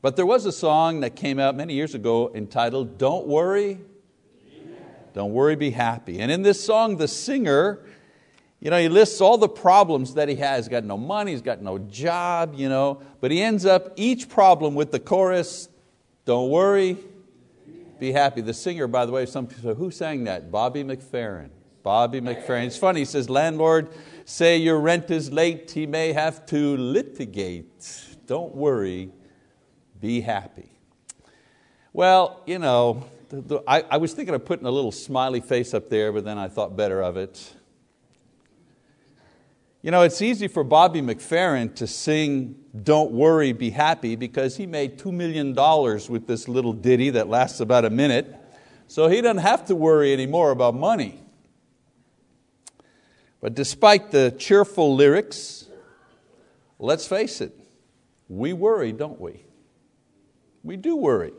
But there was a song that came out many years ago entitled, "Don't Worry, Don't Worry, Be Happy." And in this song, the singer, he lists all the problems that he has. He's got no money, he's got no job, but he ends up each problem with the chorus, "Don't worry, be happy." The singer, by the way, some people say, who sang that? Bobby McFerrin. Bobby McFerrin. It's funny, he says, landlord, say your rent is late, he may have to litigate. Don't worry, be happy. Well, I was thinking of putting a little smiley face up there, but then I thought better of it. It's easy for Bobby McFerrin to sing "Don't Worry, Be Happy" because he made $2 million with this little ditty that lasts about a minute, so he doesn't have to worry anymore about money. But despite the cheerful lyrics, let's face it, we worry, don't we? We do worry.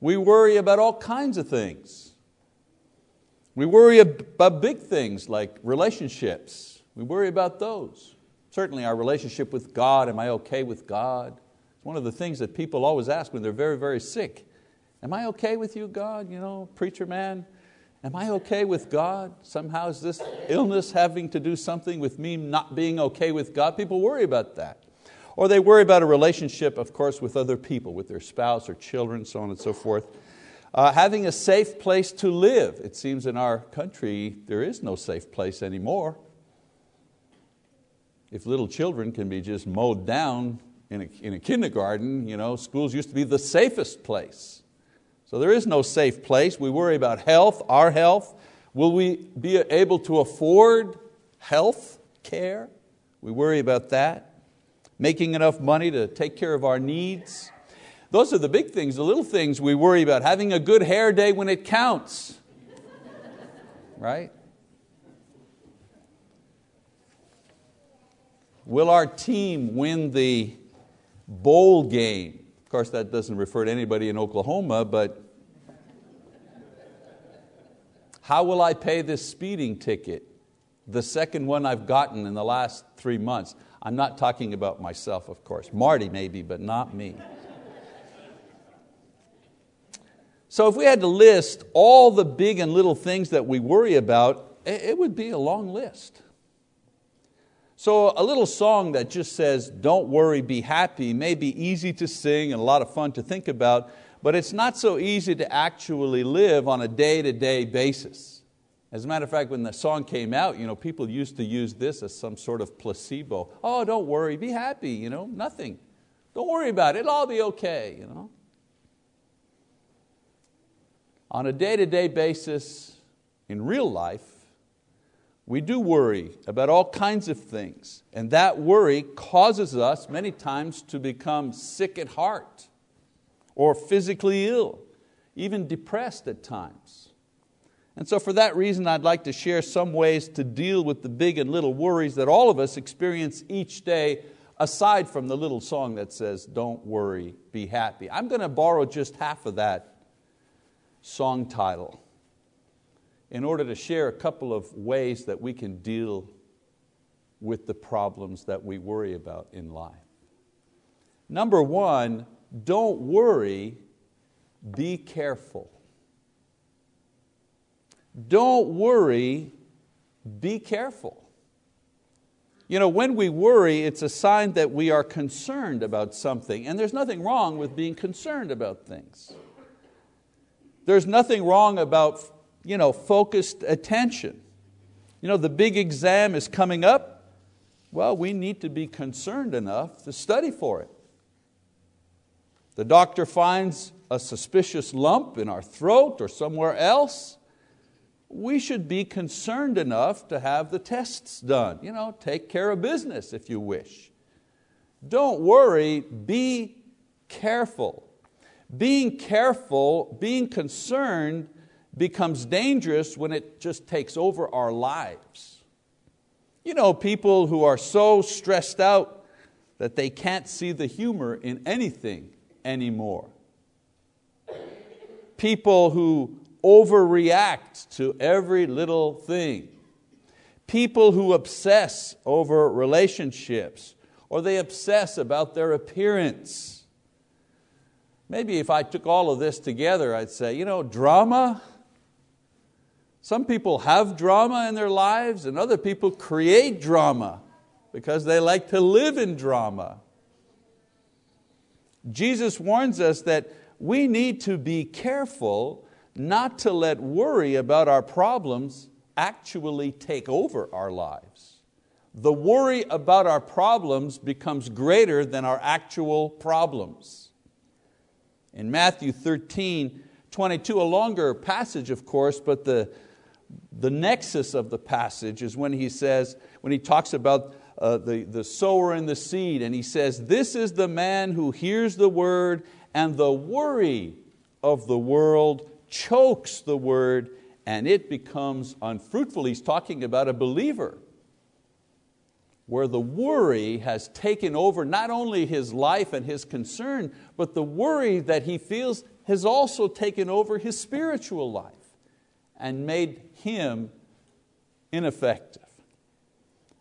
We worry about all kinds of things. We worry about big things like relationships. We worry about those. Certainly our relationship with God, am I okay with God? It's one of the things that people always ask when they're very, very sick. Am I okay with you, God? Preacher man, am I okay with God? Somehow is this illness having to do something with me not being okay with God? People worry about that. Or they worry about a relationship, of course, with other people, with their spouse or children, so on and so forth. Having a safe place to live. It seems in our country there is no safe place anymore. If little children can be just mowed down in a kindergarten, schools used to be the safest place. So there is no safe place. We worry about health, our health. Will we be able to afford health care? We worry about that. Making enough money to take care of our needs. Those are the big things. The little things we worry about. Having a good hair day when it counts. Right? Will our team win the bowl game? Of course, that doesn't refer to anybody in Oklahoma, but how will I pay this speeding ticket? The second one I've gotten in the last 3 months. I'm not talking about myself, of course. Marty maybe, but not me. So if we had to list all the big and little things that we worry about, it would be a long list. So a little song that just says, "Don't worry, be happy," may be easy to sing and a lot of fun to think about, but it's not so easy to actually live on a day-to-day basis. As a matter of fact, when the song came out, people used to use this as some sort of placebo. Oh, don't worry, be happy, nothing. Don't worry about it, it'll all be okay. On a day-to-day basis, in real life, we do worry about all kinds of things. And that worry causes us many times to become sick at heart or physically ill, even depressed at times. And so for that reason, I'd like to share some ways to deal with the big and little worries that all of us experience each day, aside from the little song that says, "Don't worry, be happy." I'm going to borrow just half of that song title in order to share a couple of ways that we can deal with the problems that we worry about in life. Number one, don't worry, be careful. Don't worry, be careful. When we worry, it's a sign that we are concerned about something, and there's nothing wrong with being concerned about things. There's nothing wrong about focused attention. The big exam is coming up. Well, we need to be concerned enough to study for it. The doctor finds a suspicious lump in our throat or somewhere else. We should be concerned enough to have the tests done. Take care of business if you wish. Don't worry, be careful. Being careful, being concerned becomes dangerous when it just takes over our lives. People who are so stressed out that they can't see the humor in anything anymore. People who overreact to every little thing. People who obsess over relationships, or they obsess about their appearance. Maybe if I took all of this together, I'd say, drama. Some people have drama in their lives, and other people create drama because they like to live in drama. Jesus warns us that we need to be careful not to let worry about our problems actually take over our lives. The worry about our problems becomes greater than our actual problems. In Matthew 13, 22, a longer passage of course, but the nexus of the passage is when he says, when he talks about the sower and the seed, and he says, this is the man who hears the word, and the worry of the world chokes the word, and it becomes unfruitful. He's talking about a believer where the worry has taken over not only his life and his concern, but the worry that he feels has also taken over his spiritual life and made him ineffective.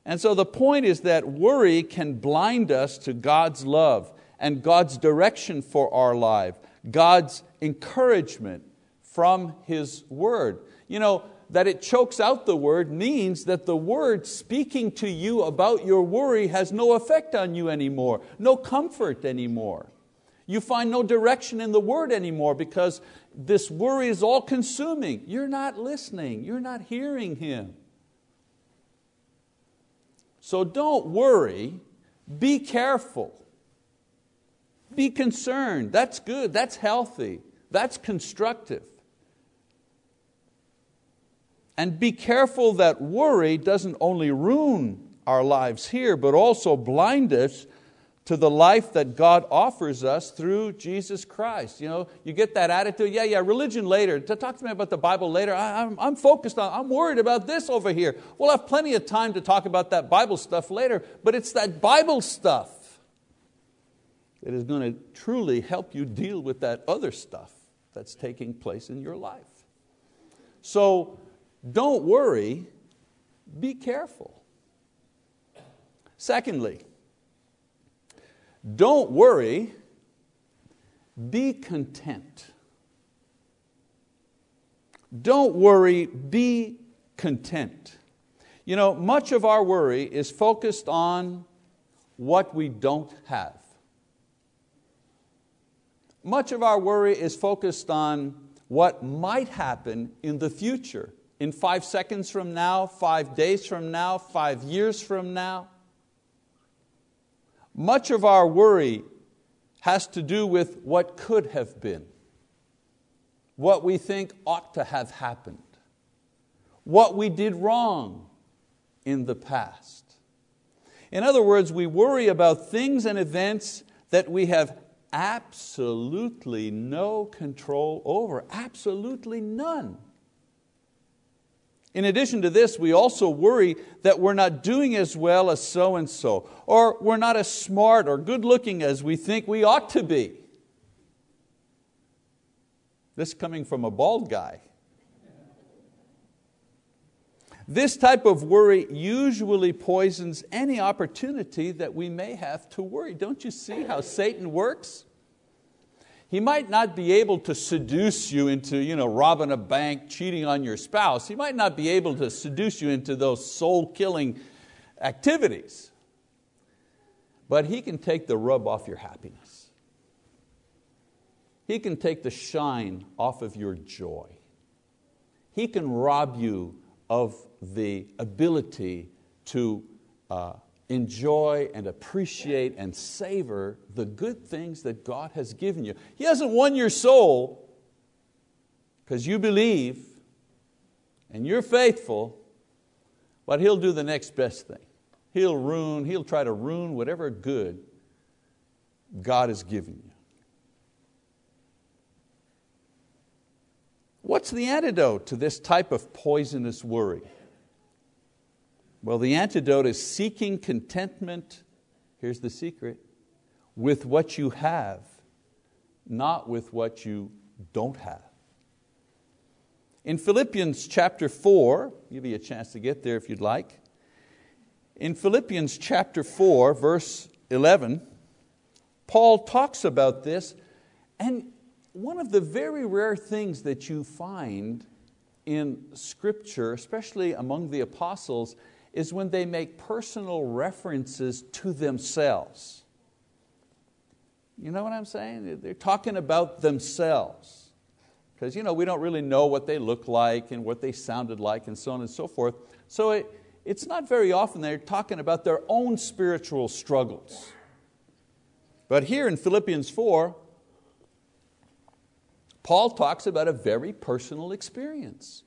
And so the point is that worry can blind us to God's love and God's direction for our life, God's encouragement from His word. That it chokes out the word means that the word speaking to you about your worry has no effect on you anymore, no comfort anymore. You find no direction in the word anymore because this worry is all consuming. You're not listening, you're not hearing Him. So don't worry, be careful, be concerned. That's good, that's healthy, that's constructive. And be careful that worry doesn't only ruin our lives here, but also blind us to the life that God offers us through Jesus Christ. You get that attitude, religion later, talk to me about the Bible later, I'm focused on, I'm worried about this over here. We'll have plenty of time to talk about that Bible stuff later, but it's that Bible stuff that is going to truly help you deal with that other stuff that's taking place in your life. So, don't worry, be careful. Secondly, don't worry, be content. Don't worry, be content. Much of our worry is focused on what we don't have. Much of our worry is focused on what might happen in the future. In 5 seconds from now, 5 days from now, 5 years from now. Much of our worry has to do with what could have been, what we think ought to have happened, what we did wrong in the past. In other words, we worry about things and events that we have absolutely no control over, absolutely none. In addition to this, we also worry that we're not doing as well as so-and-so, or we're not as smart or good-looking as we think we ought to be. This coming from a bald guy. This type of worry usually poisons any opportunity that we may have to worry. Don't you see how Satan works? He might not be able to seduce you into robbing a bank, cheating on your spouse. He might not be able to seduce you into those soul-killing activities. But he can take the rub off your happiness. He can take the shine off of your joy. He can rob you of the ability to enjoy and appreciate and savor the good things that God has given you. He hasn't won your soul because you believe and you're faithful, but He'll do the next best thing. He'll try to ruin whatever good God has given you. What's the antidote to this type of poisonous worry? Well, the antidote is seeking contentment, here's the secret, with what you have, not with what you don't have. In Philippians chapter 4, give you a chance to get there if you'd like. In Philippians chapter 4, verse 11, Paul talks about this And one of the very rare things that you find in Scripture, especially among the apostles, is when they make personal references to themselves. You know what I'm saying? They're talking about themselves. Because we don't really know what they look like and what they sounded like and so on and so forth. So it's not very often they're talking about their own spiritual struggles. But here in Philippians 4, Paul talks about a very personal experience.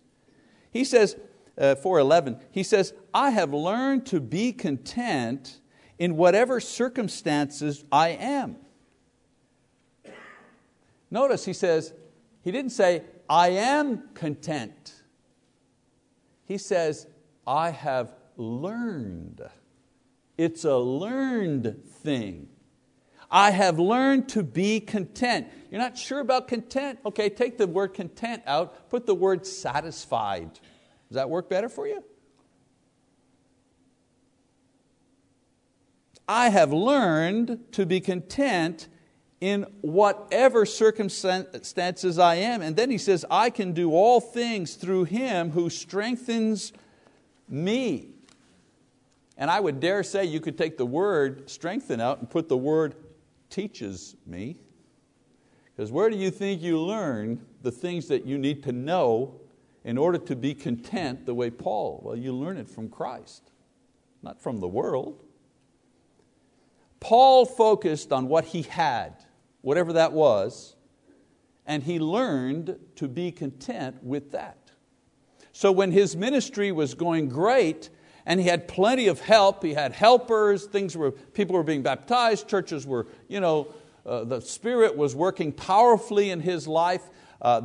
He says, 4:11, he says, I have learned to be content in whatever circumstances I am. Notice he says, he didn't say, I am content. He says, I have learned. It's a learned thing. I have learned to be content. You're not sure about content? Okay, take the word content out, put the word satisfied. Does that work better for you? I have learned to be content in whatever circumstances I am. And then he says, I can do all things through Him who strengthens me. And I would dare say you could take the word strengthen out and put the word teaches me. Because where do you think you learn the things that you need to know in order to be content the way Paul? Well, you learn it from Christ, not from the world. Paul focused on what he had, whatever that was, and he learned to be content with that. So when his ministry was going great and he had plenty of help, he had helpers, people were being baptized, churches were, the Spirit was working powerfully in his life.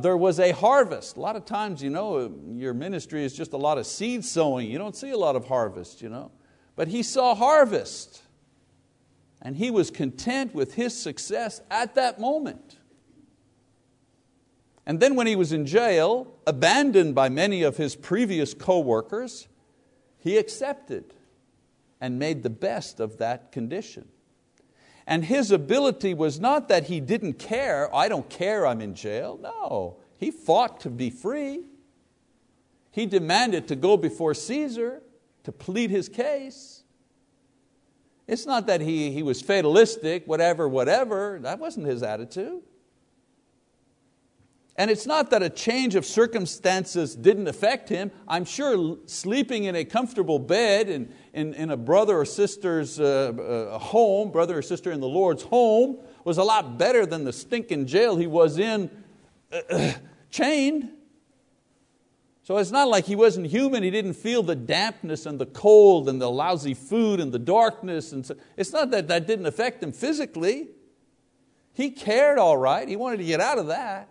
There was a harvest. A lot of times, your ministry is just a lot of seed sowing. You don't see a lot of harvest, But he saw harvest, and he was content with his success at that moment. And then when he was in jail, abandoned by many of his previous co-workers, he accepted and made the best of that condition. And his ability was not that he didn't care. I don't care I'm in jail. No, he fought to be free. He demanded to go before Caesar to plead his case. It's not that he was fatalistic, whatever. That wasn't his attitude. And it's not that a change of circumstances didn't affect him. I'm sure sleeping in a comfortable bed in a brother or sister's home, brother or sister in the Lord's home, was a lot better than the stinking jail he was in, chained. So it's not like he wasn't human. He didn't feel the dampness and the cold and the lousy food and the darkness. And so it's not that that didn't affect him physically. He cared all right. He wanted to get out of that.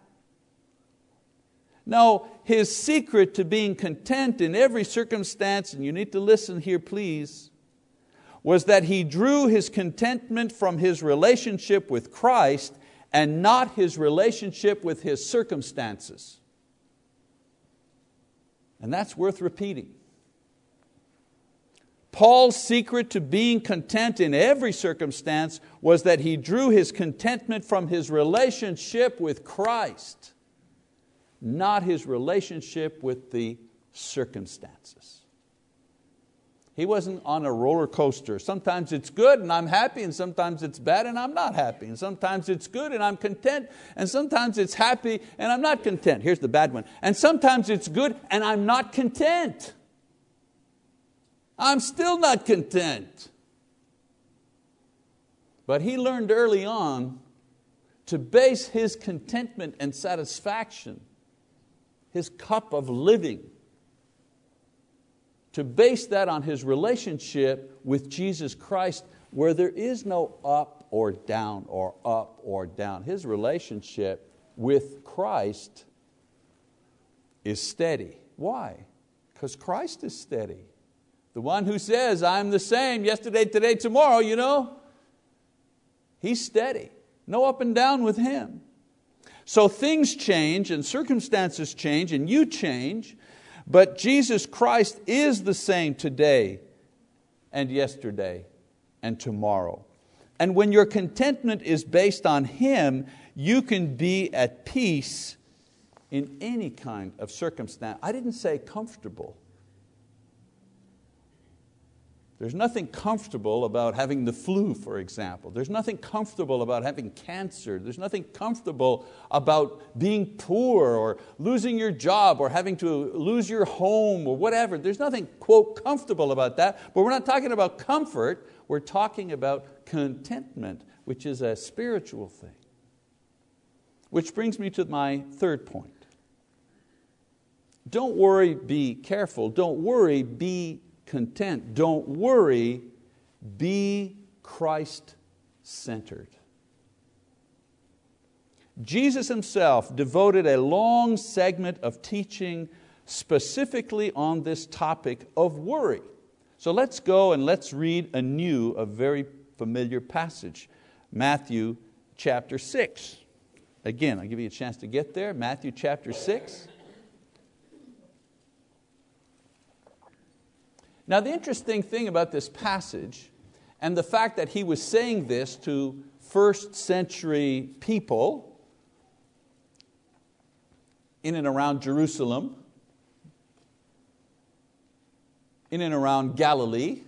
No, his secret to being content in every circumstance, and you need to listen here please, was that he drew his contentment from his relationship with Christ and not his relationship with his circumstances. And that's worth repeating. Paul's secret to being content in every circumstance was that he drew his contentment from his relationship with Christ, not his relationship with the circumstances. He wasn't on a roller coaster. Sometimes it's good and I'm happy, and sometimes it's bad and I'm not happy, and sometimes it's good and I'm content, and sometimes it's happy and I'm not content. Here's the bad one. And sometimes it's good and I'm not content. I'm still not content. But he learned early on to base his contentment and satisfaction, his cup of living, to base that on his relationship with Jesus Christ, where there is no up or down or up or down. His relationship with Christ is steady. Why? Because Christ is steady. The one who says, I'm the same yesterday, today, tomorrow, He's steady. No up and down with Him. So things change and circumstances change and you change, but Jesus Christ is the same today and yesterday and tomorrow. And when your contentment is based on Him, you can be at peace in any kind of circumstance. I didn't say comfortable. There's nothing comfortable about having the flu, for example. There's nothing comfortable about having cancer. There's nothing comfortable about being poor or losing your job or having to lose your home or whatever. There's nothing, quote, comfortable about that. But we're not talking about comfort. We're talking about contentment, which is a spiritual thing. Which brings me to my third point. Don't worry, be careful. Don't worry, be content. Don't worry, be Christ-centered. Jesus Himself devoted a long segment of teaching specifically on this topic of worry. So let's go and let's read anew a very familiar passage, Matthew chapter 6. Again, I'll give you a chance to get there. Matthew chapter 6. Now the interesting thing about this passage and the fact that He was saying this to first century people in and around Jerusalem, in and around Galilee,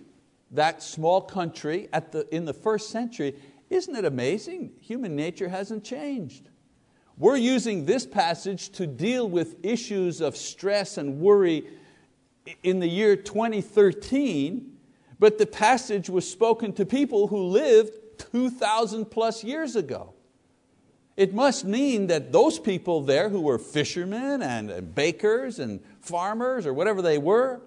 that small country in the first century, isn't it amazing? Human nature hasn't changed. We're using this passage to deal with issues of stress and worry in the year 2013, but the passage was spoken to people who lived 2,000 plus years ago. It must mean that those people there who were fishermen and bakers and farmers or whatever they were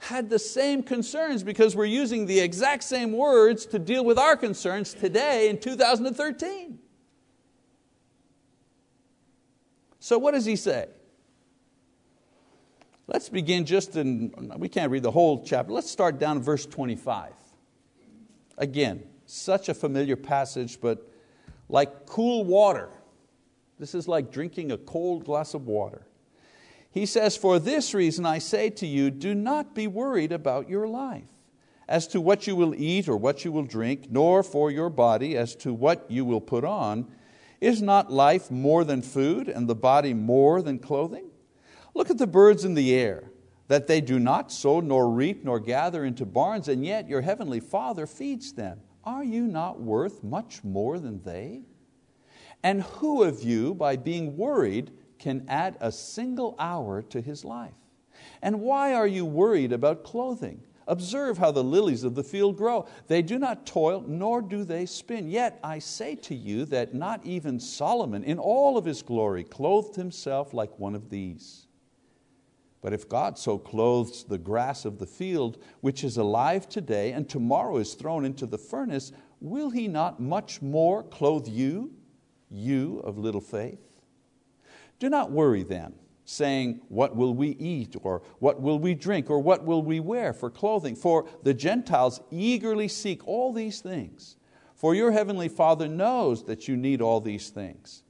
had the same concerns, because we're using the exact same words to deal with our concerns today in 2013. So what does He say? Let's begin we can't read the whole chapter. Let's start down verse 25. Again, such a familiar passage, but like cool water. This is like drinking a cold glass of water. He says, "For this reason I say to you, do not be worried about your life, as to what you will eat or what you will drink, nor for your body as to what you will put on. Is not life more than food, and the body more than clothing? Look at the birds in the air, that they do not sow, nor reap, nor gather into barns, and yet your heavenly Father feeds them. Are you not worth much more than they? And who of you, by being worried, can add a single hour to his life? And why are you worried about clothing? Observe how the lilies of the field grow. They do not toil, nor do they spin. Yet I say to you that not even Solomon in all of his glory clothed himself like one of these. But if God so clothes the grass of the field, which is alive today and tomorrow is thrown into the furnace, will He not much more clothe you, you of little faith? Do not worry then, saying, what will we eat, or what will we drink, or what will we wear for clothing? For the Gentiles eagerly seek all these things. For your heavenly Father knows that you need all these things.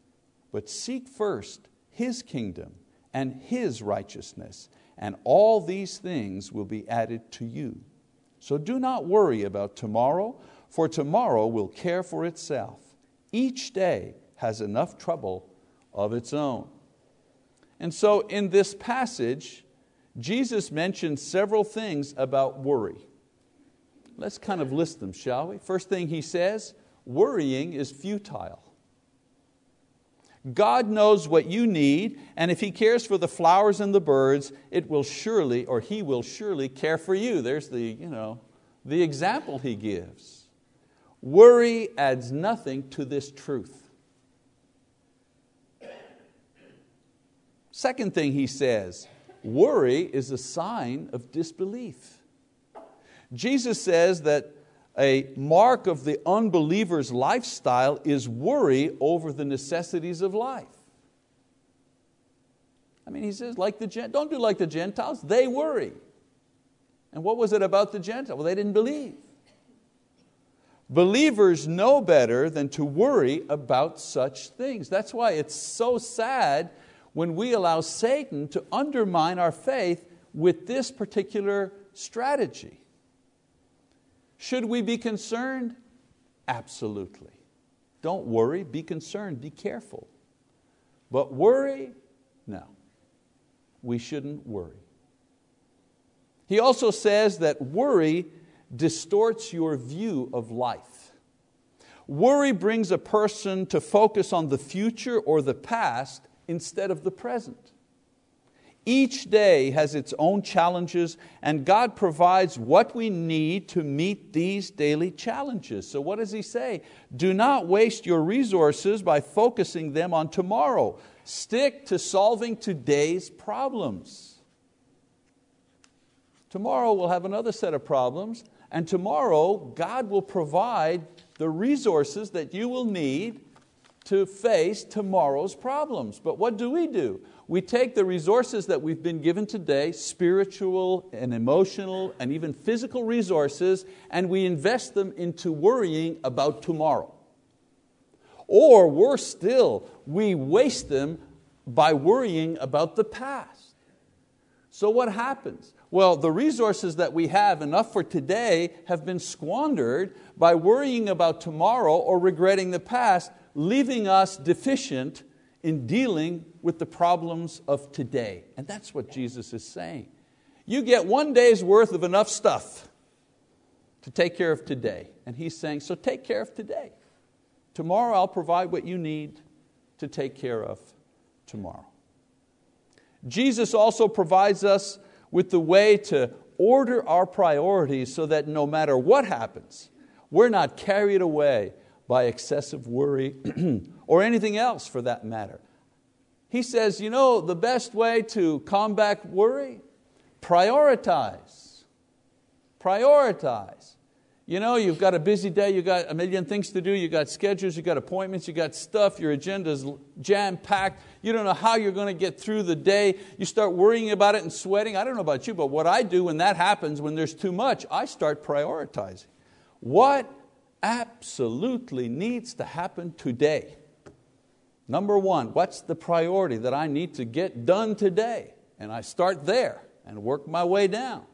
But seek first His kingdom and His righteousness, and all these things will be added to you. So do not worry about tomorrow, for tomorrow will care for itself. Each day has enough trouble of its own." And so in this passage, Jesus mentioned several things about worry. Let's kind of list them, shall we? First thing He says, worrying is futile. God knows what you need, and if He cares for the flowers and the birds, it will surely, or He will surely care for you. There's the example He gives. Worry adds nothing to this truth. Second thing He says, worry is a sign of disbelief. Jesus says that a mark of the unbeliever's lifestyle is worry over the necessities of life. I mean, He says, don't do like the Gentiles, they worry. And what was it about the Gentiles? Well, they didn't believe. Believers know better than to worry about such things. That's why it's so sad when we allow Satan to undermine our faith with this particular strategy. Should we be concerned? Absolutely. Don't worry, be concerned, be careful. But worry, no, we shouldn't worry. He also says that worry distorts your view of life. Worry brings a person to focus on the future or the past instead of the present. Each day has its own challenges, and God provides what we need to meet these daily challenges. So what does He say? Do not waste your resources by focusing them on tomorrow. Stick to solving today's problems. Tomorrow we'll have another set of problems, and tomorrow God will provide the resources that you will need to face tomorrow's problems. But what do? We take the resources that we've been given today, spiritual and emotional and even physical resources, and we invest them into worrying about tomorrow. Or worse still, we waste them by worrying about the past. So what happens? Well, the resources that we have, enough for today, have been squandered by worrying about tomorrow or regretting the past, leaving us deficient in dealing with the problems of today. And that's what Jesus is saying. You get one day's worth of enough stuff to take care of today. And He's saying, so take care of today. Tomorrow I'll provide what you need to take care of tomorrow. Jesus also provides us with the way to order our priorities so that no matter what happens, we're not carried away by excessive worry or anything else for that matter. He says, you know, the best way to combat worry? Prioritize. Prioritize. You know, you've got a busy day, you've got a million things to do, you've got schedules, you've got appointments, you've got stuff, your agenda's jam-packed, you don't know how you're going to get through the day, you start worrying about it and sweating. I don't know about you, but what I do when that happens, when there's too much, I start prioritizing. What absolutely needs to happen today? Number one, what's the priority that I need to get done today? And I start there and work my way down.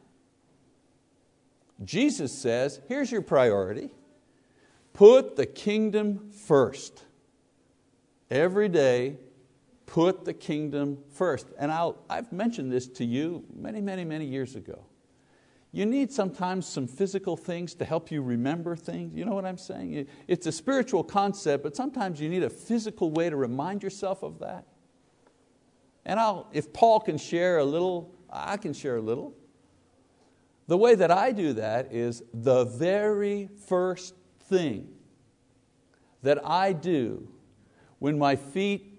Jesus says, here's your priority. Put the kingdom first. Every day, put the kingdom first. And I've mentioned this to you many years ago. You need sometimes some physical things to help you remember things. You know what I'm saying? It's a spiritual concept, but sometimes you need a physical way to remind yourself of that. And if Paul can share a little, I can share a little. The way that I do that is the very first thing that I do when my feet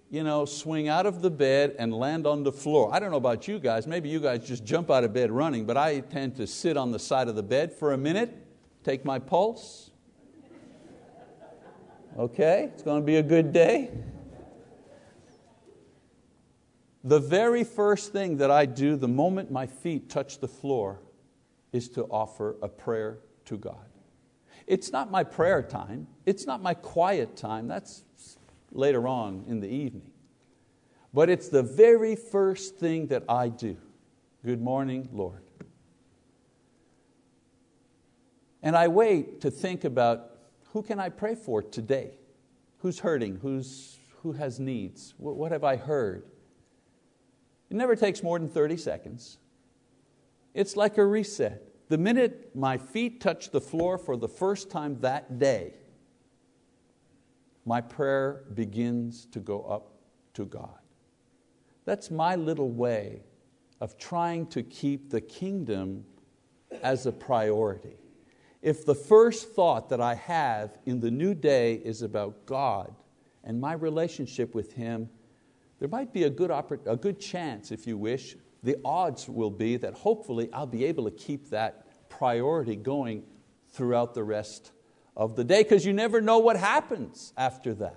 swing out of the bed and land on the floor. I don't know about you guys, maybe you guys just jump out of bed running, but I tend to sit on the side of the bed for a minute, take my pulse. Okay, it's going to be a good day. The very first thing that I do the moment my feet touch the floor is to offer a prayer to God. It's not my prayer time, it's not my quiet time, that's later on in the evening. But it's the very first thing that I do. Good morning, Lord. And I wait to think about who can I pray for today? Who's hurting? Who has needs? What have I heard? It never takes more than 30 seconds. It's like a reset. The minute my feet touch the floor for the first time that day, my prayer begins to go up to God. That's my little way of trying to keep the kingdom as a priority. If the first thought that I have in the new day is about God and my relationship with Him, there might be a good chance, if you wish, the odds will be that hopefully I'll be able to keep that priority going throughout the rest of the day, because you never know what happens after that.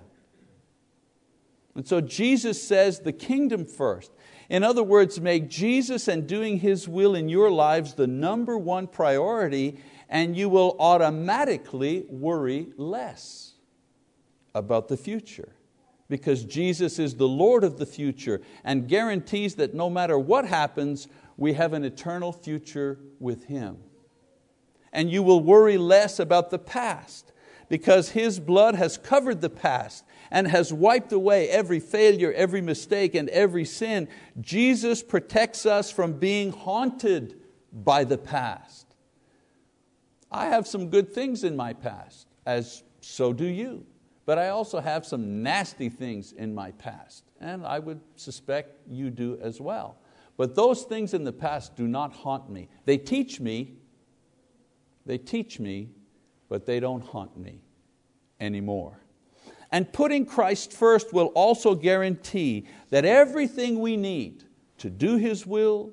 And so Jesus says the kingdom first. In other words, make Jesus and doing His will in your lives the number one priority, and you will automatically worry less about the future, because Jesus is the Lord of the future and guarantees that no matter what happens, we have an eternal future with Him. And you will worry less about the past, because His blood has covered the past and has wiped away every failure, every mistake, and every sin. Jesus protects us from being haunted by the past. I have some good things in my past, as so do you. But I also have some nasty things in my past, and I would suspect you do as well. But those things in the past do not haunt me. They teach me, but they don't haunt me anymore. And putting Christ first will also guarantee that everything we need to do His will,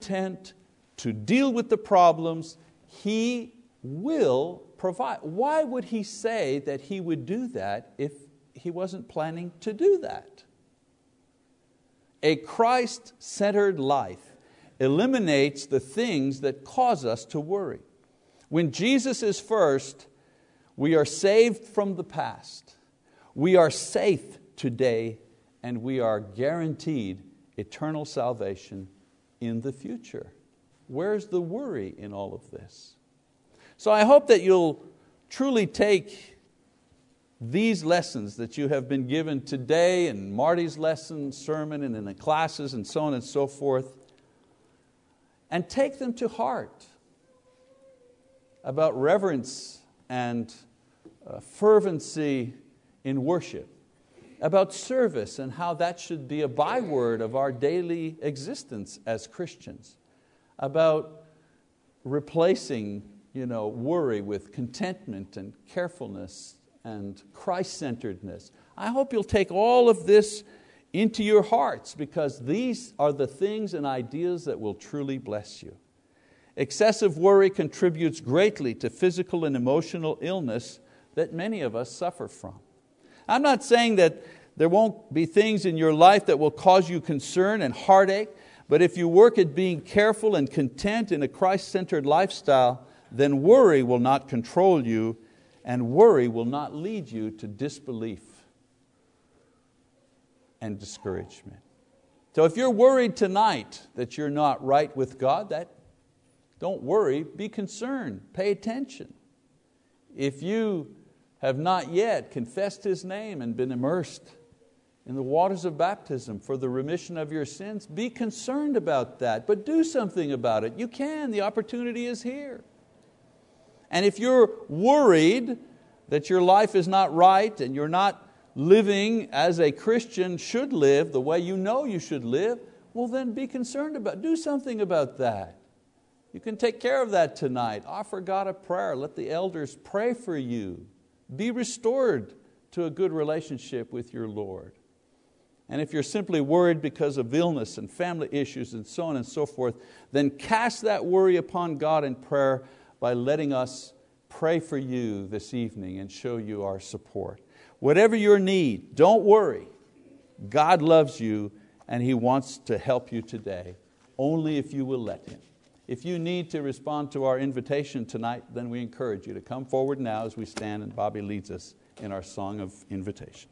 intent, to deal with the problems, He will provide. Why would He say that He would do that if He wasn't planning to do that? A Christ-centered life eliminates the things that cause us to worry. When Jesus is first, we are saved from the past. We are safe today, and we are guaranteed eternal salvation in the future. Where's the worry in all of this? So I hope that you'll truly take these lessons that you have been given today, and Marty's lesson, sermon, and in the classes, and so on and so forth, and take them to heart about reverence and fervency in worship, about service and how that should be a byword of our daily existence as Christians, about replacing worry with contentment and carefulness and Christ-centeredness. I hope you'll take all of this into your hearts, because these are the things and ideas that will truly bless you. Excessive worry contributes greatly to physical and emotional illness that many of us suffer from. I'm not saying that there won't be things in your life that will cause you concern and heartache, but if you work at being careful and content in a Christ-centered lifestyle, then worry will not control you, and worry will not lead you to disbelief and discouragement. So if you're worried tonight that you're not right with God, don't worry, be concerned, pay attention. If you have not yet confessed His name and been immersed in the waters of baptism for the remission of your sins, be concerned about that, but do something about it. You can, the opportunity is here. And if you're worried that your life is not right and you're not living as a Christian should live, the way you know you should live, well then be concerned about it. Do something about that. You can take care of that tonight. Offer God a prayer. Let the elders pray for you. Be restored to a good relationship with your Lord. And if you're simply worried because of illness and family issues and so on and so forth, then cast that worry upon God in prayer by letting us pray for you this evening and show you our support. Whatever your need, don't worry. God loves you and He wants to help you today, only if you will let Him. If you need to respond to our invitation tonight, then we encourage you to come forward now as we stand and Bobby leads us in our song of invitation.